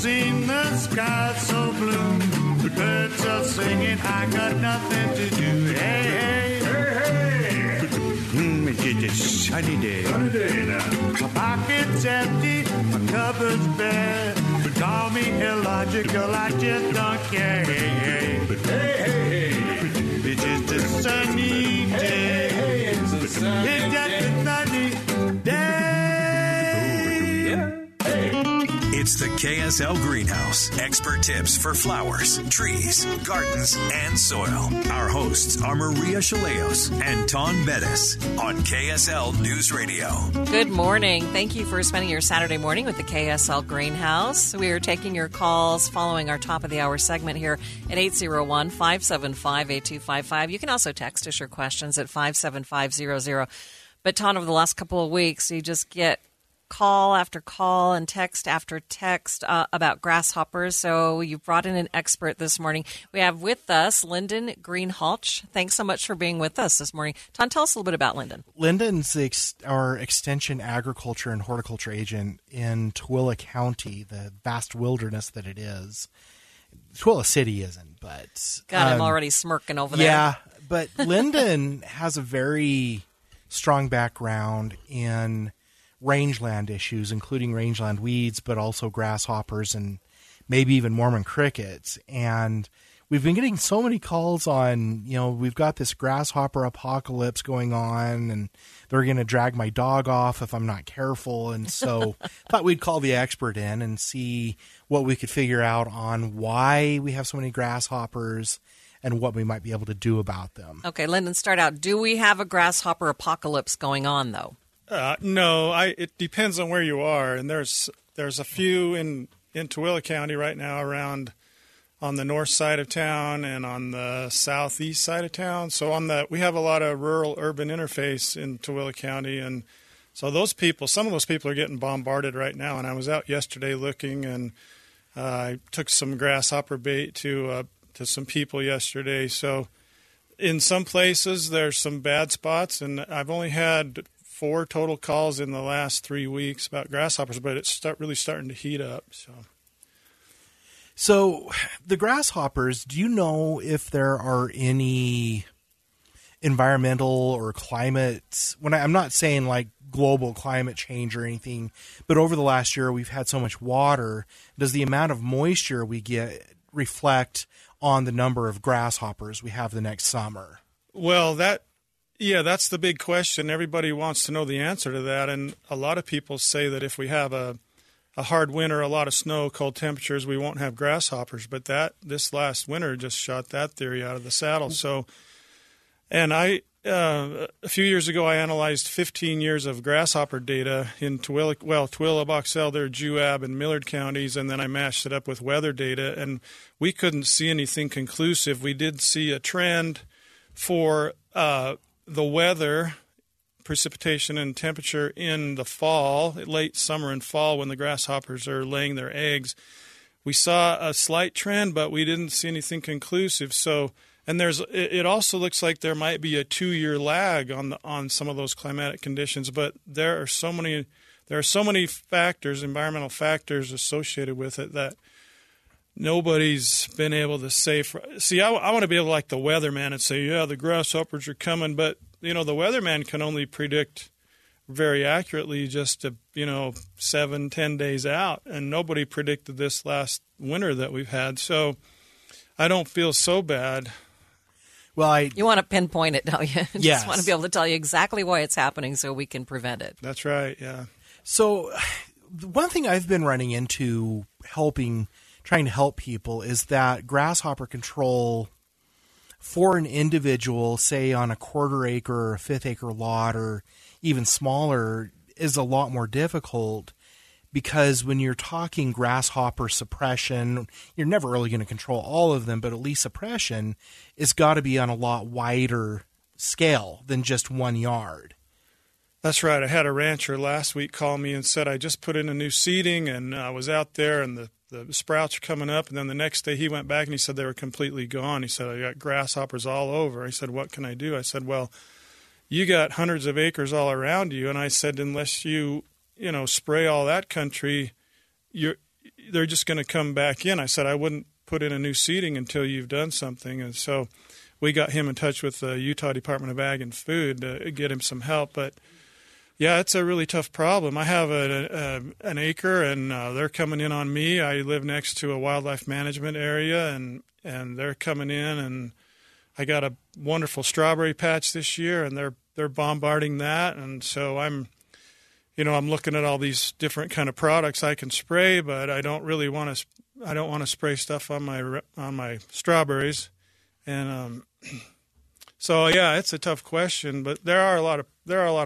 seen the sky so blue. The birds are singing, I got nothing to do. Hey, hey, hey, hey. It's a sunny day. Sunny day now. My pocket's empty, my cupboard's bare. But call me illogical, I just don't care. Hey, hey, hey, hey. It's just a sunny day. Hey, hey, hey. It's a sunny day. It's just a sunny day. Yeah. It's the KSL Greenhouse. Expert tips for flowers, trees, gardens, and soil. Our hosts are Maria Shilaos and Taun Beddes on KSL News Radio. Good morning. Thank you for spending your Saturday morning with the KSL Greenhouse. We are taking your calls following our top of the hour segment here at 801-575-8255. You can also text us your questions at 57500. But Taun, over the last couple of weeks, you just get call after call and text after text about grasshoppers. So you brought in an expert this morning. We have with us Lyndon Greenhalgh. Thanks so much for being with us this morning. Taun, tell us a little bit about Lyndon. Lyndon's our extension agriculture and horticulture agent in Tooele County, the vast wilderness that it is. Tooele City isn't, but... God, I'm already smirking over there. Yeah, but Lyndon has a very strong background in rangeland issues, including rangeland weeds, but also grasshoppers and maybe even Mormon crickets. And we've been getting so many calls on, you know, we've got this grasshopper apocalypse going on and they're going to drag my dog off if I'm not careful. And so thought we'd call the expert in and see what we could figure out on why we have so many grasshoppers and what we might be able to do about them. Okay, Lyndon, start out. Do we have a grasshopper apocalypse going on, though? No, it depends on where you are, and there's a few in Tooele County right now around on the north side of town and on the southeast side of town. So we have a lot of rural-urban interface in Tooele County, and so some of those people are getting bombarded right now. And I was out yesterday looking, and I took some grasshopper bait to some people yesterday. So in some places there's some bad spots, and I've only had 4 total calls in the last 3 weeks about grasshoppers, but it's really starting to heat up. So the grasshoppers, do you know if there are any environmental or climate, I'm not saying like global climate change or anything, but over the last year we've had so much water. Does the amount of moisture we get reflect on the number of grasshoppers we have the next summer? Well, yeah, that's the big question. Everybody wants to know the answer to that, and a lot of people say that if we have a hard winter, a lot of snow, cold temperatures, we won't have grasshoppers, but this last winter just shot that theory out of the saddle. So, and a few years ago, I analyzed 15 years of grasshopper data in Tooele, Box Elder, Juab, and Millard counties, and then I mashed it up with weather data, and we couldn't see anything conclusive. We did see a trend for the weather, precipitation and temperature in the fall, late summer and fall when the grasshoppers are laying their eggs. We saw a slight trend, but we didn't see anything conclusive. So, and it also looks like there might be a 2-year lag on some of those climatic conditions, but there are so many factors, environmental factors associated with it that nobody's been able to say. I want to be able to, like the weatherman, and say, yeah, the grasshoppers are coming. But, you know, the weatherman can only predict very accurately just, 7-10 days out. And nobody predicted this last winter that we've had. So I don't feel so bad. Well, you want to pinpoint it, don't you? Yes. Just want to be able to tell you exactly why it's happening so we can prevent it. That's right, yeah. So one thing I've been running into trying to help people is that grasshopper control for an individual, say on a 1/4 acre or a 5th acre lot or even smaller, is a lot more difficult because when you're talking grasshopper suppression, you're never really going to control all of them, but at least suppression has got to be on a lot wider scale than just 1 yard. That's right. I had a rancher last week call me and said, I just put in a new seeding and I was out there and the sprouts are coming up, and then the next day he went back and he said they were completely gone. He said, I got grasshoppers all over. He said, what can I do? I said, well, you got hundreds of acres all around you. And I said, unless you spray all that country, they're just going to come back in. I said, I wouldn't put in a new seeding until you've done something. And so we got him in touch with the Utah Department of Ag and Food to get him some help. But, yeah, it's a really tough problem. I have an acre, and they're coming in on me. I live next to a wildlife management area, and they're coming in. And I got a wonderful strawberry patch this year, and they're bombarding that. And so I'm looking at all these different kind of products I can spray, but I don't want to spray stuff on my strawberries. And so, yeah, it's a tough question, but there are a lot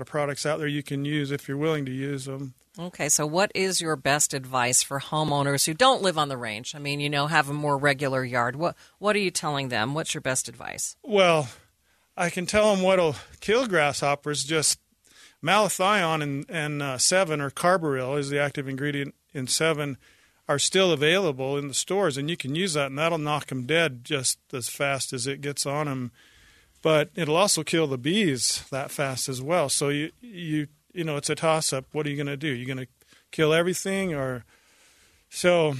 of products out there you can use if you're willing to use them. Okay, so what is your best advice for homeowners who don't live on the range? I mean, have a more regular yard. What are you telling them? What's your best advice? Well, I can tell them what'll kill grasshoppers, just malathion and 7, or carbaryl is the active ingredient in 7, are still available in the stores, and you can use that, and that'll knock them dead just as fast as it gets on them. But it'll also kill the bees that fast as well. So you it's a toss-up. What are you going to do? You're going to kill everything, or so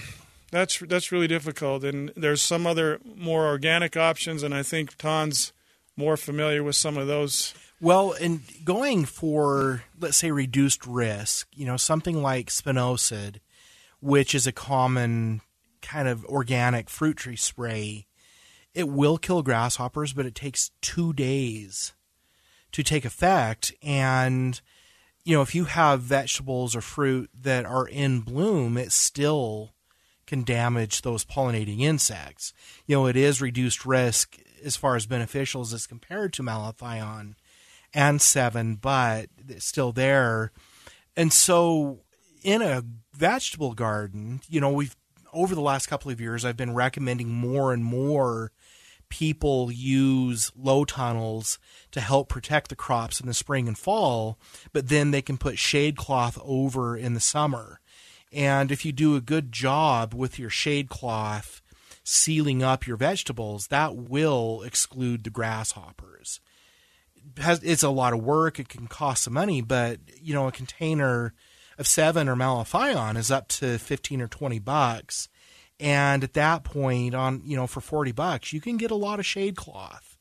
that's really difficult. And there's some other more organic options, and I think Taun's more familiar with some of those. Well, and going for, let's say, reduced risk, something like spinosad, which is a common kind of organic fruit tree spray, it will kill grasshoppers, but it takes 2 days to take effect. And, if you have vegetables or fruit that are in bloom, it still can damage those pollinating insects. It is reduced risk as far as beneficials as compared to malathion and 7, but it's still there. And so in a vegetable garden, we've over the last couple of years, I've been recommending more and more people use low tunnels to help protect the crops in the spring and fall, but then they can put shade cloth over in the summer. And if you do a good job with your shade cloth sealing up your vegetables, that will exclude the grasshoppers. It's a lot of work. It can cost some money, but a container of 7 or malathion is up to $15 or $20. And at that point, for $40, you can get a lot of shade cloth.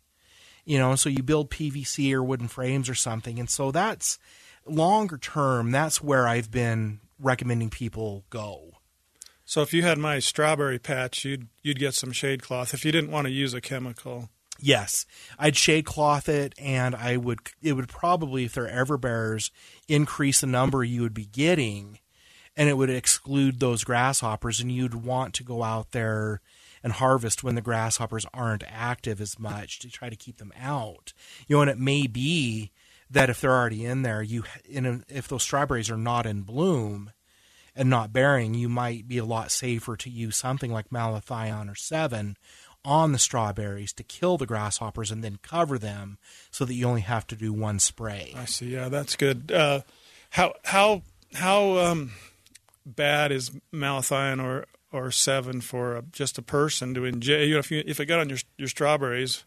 So you build PVC or wooden frames or something. And so that's longer term. That's where I've been recommending people go. So if you had my strawberry patch, you'd get some shade cloth if you didn't want to use a chemical. Yes, I'd shade cloth it, and it would probably, if there are everbearers, increase the number you would be getting, and it would exclude those grasshoppers, and you'd want to go out there and harvest when the grasshoppers aren't active as much to try to keep them out. And it may be that if they're already in there, if those strawberries are not in bloom and not bearing, you might be a lot safer to use something like malathion or 7 on the strawberries to kill the grasshoppers and then cover them so that you only have to do one spray. I see. Yeah, that's good. How bad is malathion or 7 for just a person to inject? If it got on your strawberries.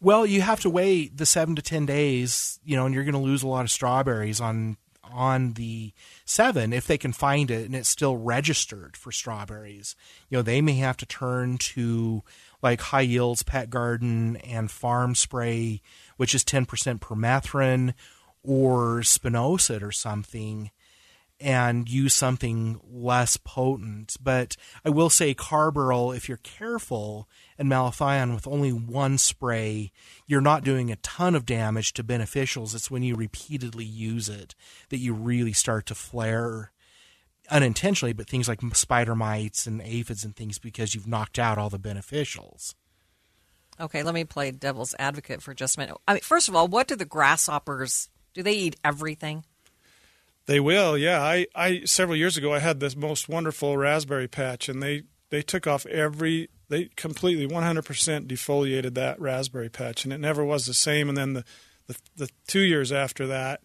Well, you have to wait the 7 to 10 days, and you're going to lose a lot of strawberries on the 7 if they can find it and it's still registered for strawberries. They may have to turn to like High Yield's Pet Garden and Farm Spray, which is 10% permethrin, or spinosad or something, and use something less potent. But I will say carbaryl, if you're careful, and malathion with only one spray, you're not doing a ton of damage to beneficials. It's when you repeatedly use it that you really start to flare unintentionally, but things like spider mites and aphids and things, because you've knocked out all the beneficials. Okay, let me play devil's advocate for just a minute. I mean, first of all, what do the grasshoppers, do they eat everything? They will, yeah. I several years ago, I had this most wonderful raspberry patch, and they took off they completely 100% defoliated that raspberry patch, and it never was the same. And then the 2 years after that,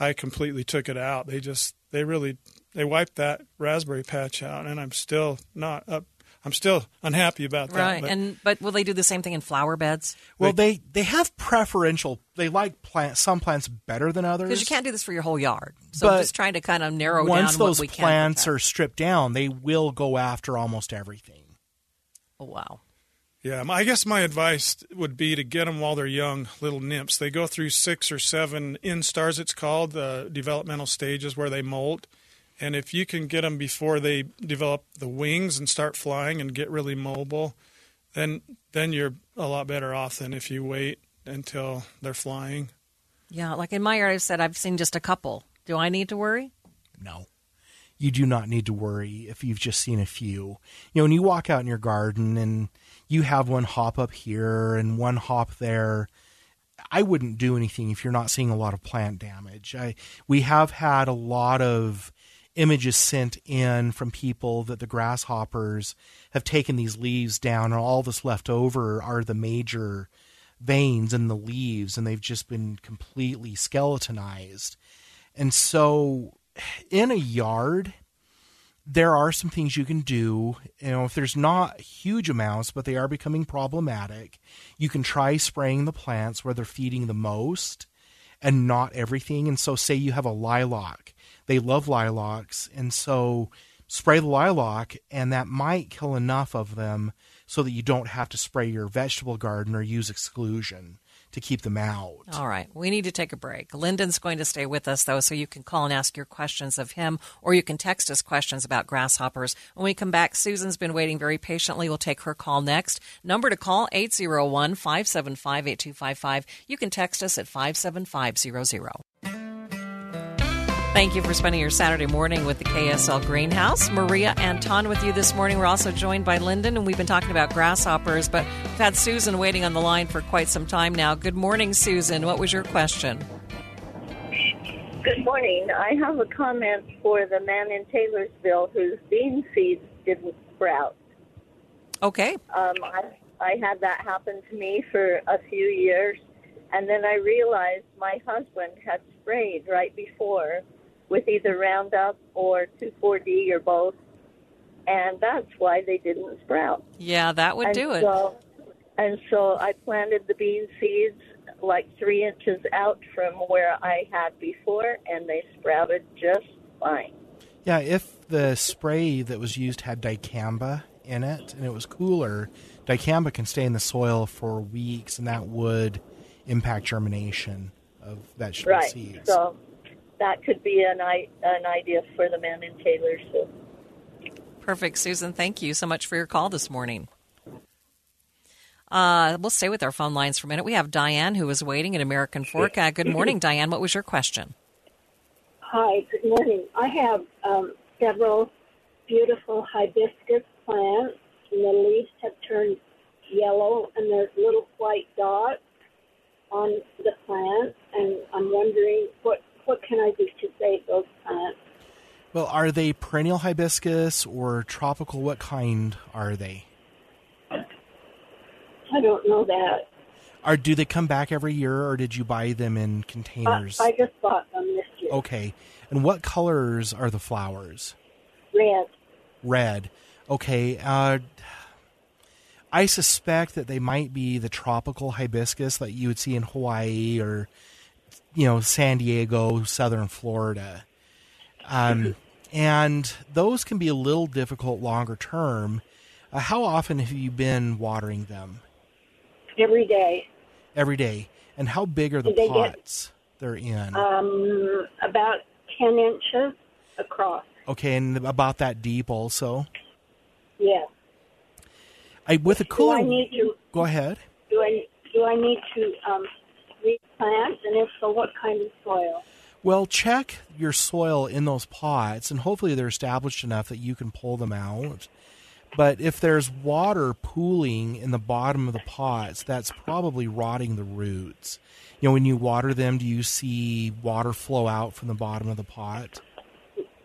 I completely took it out. They wiped that raspberry patch out, and I'm still not up. I'm still unhappy about that. Right, but will they do the same thing in flower beds? Well, they have preferential. They like some plants better than others. Because you can't do this for your whole yard. So but I'm just trying to kind of narrow down what we can. Once those plants are stripped down, they will go after almost everything. Oh, wow. Yeah, I guess my advice would be to get them while they're young, little nymphs. They go through 6 or 7 instars, it's called, the developmental stages where they molt. And if you can get them before they develop the wings and start flying and get really mobile, then you're a lot better off than if you wait until they're flying. Yeah, like in my yard, I've said I've seen just a couple. Do I need to worry? No, you do not need to worry if you've just seen a few. You know, when you walk out in your garden and you have one hop up here and one hop there, I wouldn't do anything if you're not seeing a lot of plant damage. We have had a lot of images sent in from people that the grasshoppers have taken these leaves down and all that's left over are the major veins in the leaves, and they've just been completely skeletonized. And so in a yard, there are some things you can do. You know, if there's not huge amounts, but they are becoming problematic, you can try spraying the plants where they're feeding the most and not everything. And so say you have a lilac. They love lilacs, and so spray the lilac, and that might kill enough of them so that you don't have to spray your vegetable garden or use exclusion to keep them out. All right. We need to take a break. Lyndon's going to stay with us, though, so you can call and ask your questions of him, or you can text us questions about grasshoppers. When we come back, Susan's been waiting very patiently. We'll take her call next. Number to call, 801-575-8255. You can text us at 57500. Thank you for spending your Saturday morning with the KSL Greenhouse. Maria and Taun with you this morning. We're also joined by Lyndon, and we've been talking about grasshoppers, but we've had Susan waiting on the line for quite some time now. Good morning, Susan. What was your question? Good morning. I have a comment for the man in Taylorsville whose bean seeds didn't sprout. Okay. I had that happen to me for a few years, and then I realized my husband had sprayed right before with either Roundup or 2,4-D or both, and that's why they didn't sprout. Yeah, that would do it. And so I planted the bean seeds like 3 inches out from where I had before, and they sprouted just fine. Yeah, if the spray that was used had dicamba in it and it was cooler, dicamba can stay in the soil for weeks, and that would impact germination of vegetable seeds. Right, so that could be an idea for the man in Taylorsville. Perfect, Susan. Thank you so much for your call this morning. We'll stay with our phone lines for a minute. We have Diane, who is waiting at American Fork. Good morning, Diane. What was your question? Hi, good morning. I have several beautiful hibiscus plants, and the leaves have turned yellow, and there's little white dots on the plants, and I'm wondering what can I do to save those plants? Well, are they perennial hibiscus or tropical? What kind are they? I don't know that. Do they come back every year, or did you buy them in containers? I just bought them this year. Okay. And what colors are the flowers? Red. Okay. I suspect that they might be the tropical hibiscus that you would see in Hawaii or, you know, San Diego, southern Florida. And those can be a little difficult longer term. How often have you been watering them? Every day. And how big are the pots they're in? About 10 inches across. Okay, and about that deep also? Yeah. Go ahead. Do I need to replant, and if so, what kind of soil? Well, check your soil in those pots, and hopefully they're established enough that you can pull them out. But if there's water pooling in the bottom of the pots, that's probably rotting the roots. You know, when you water them, do you see water flow out from the bottom of the pot?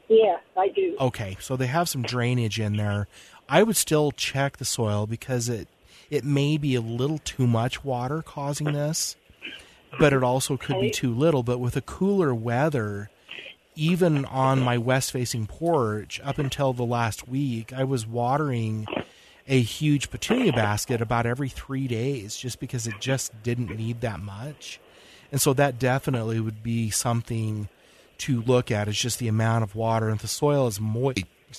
Yes, I do. Okay, so they have some drainage in there. I would still check the soil because it may be a little too much water causing this, but it also could be too little. But with the cooler weather, even on my west-facing porch, up until the last week, I was watering a huge petunia basket about every 3 days just because it just didn't need that much. And so that definitely would be something to look at, is just the amount of water. And if the soil is moist, if the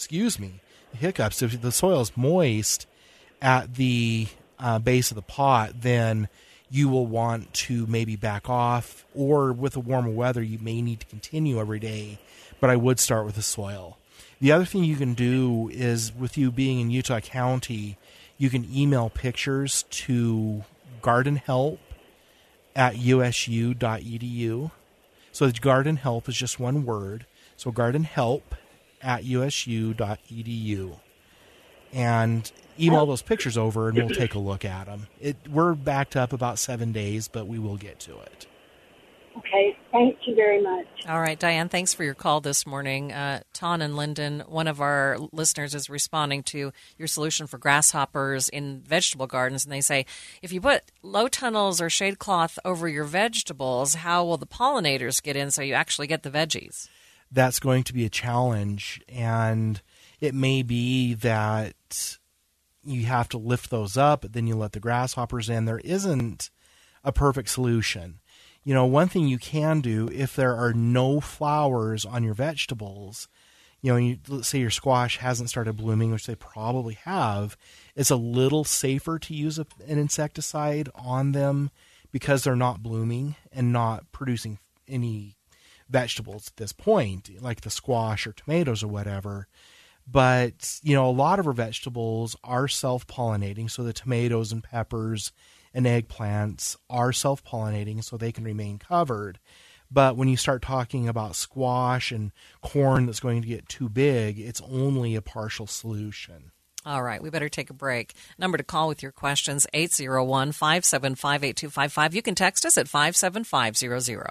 soil is moist at the base of the pot, then you will want to maybe back off, or with the warmer weather, you may need to continue every day, but I would start with the soil. The other thing you can do is, with you being in Utah County, you can email pictures to gardenhelp@usu.edu. So gardenhelp is just one word. So gardenhelp@usu.edu. And email those pictures over, and we'll take a look at them. We're backed up about 7 days, but we will get to it. Okay, thank you very much. All right, Diane, thanks for your call this morning. Taun and Lyndon, one of our listeners is responding to your solution for grasshoppers in vegetable gardens, and they say, if you put low tunnels or shade cloth over your vegetables, how will the pollinators get in so you actually get the veggies? That's going to be a challenge, and it may be that you have to lift those up, but then you let the grasshoppers in. There isn't a perfect solution. You know, one thing you can do, if there are no flowers on your vegetables, you know, let's say your squash hasn't started blooming, which they probably have, it's a little safer to use an insecticide on them because they're not blooming and not producing any vegetables at this point, like the squash or tomatoes or whatever. But, you know, a lot of our vegetables are self-pollinating, so the tomatoes and peppers and eggplants are self-pollinating, so they can remain covered. But when you start talking about squash and corn that's going to get too big, it's only a partial solution. All right, we better take a break. Number to call with your questions, 801-575-8255. You can text us at 57500.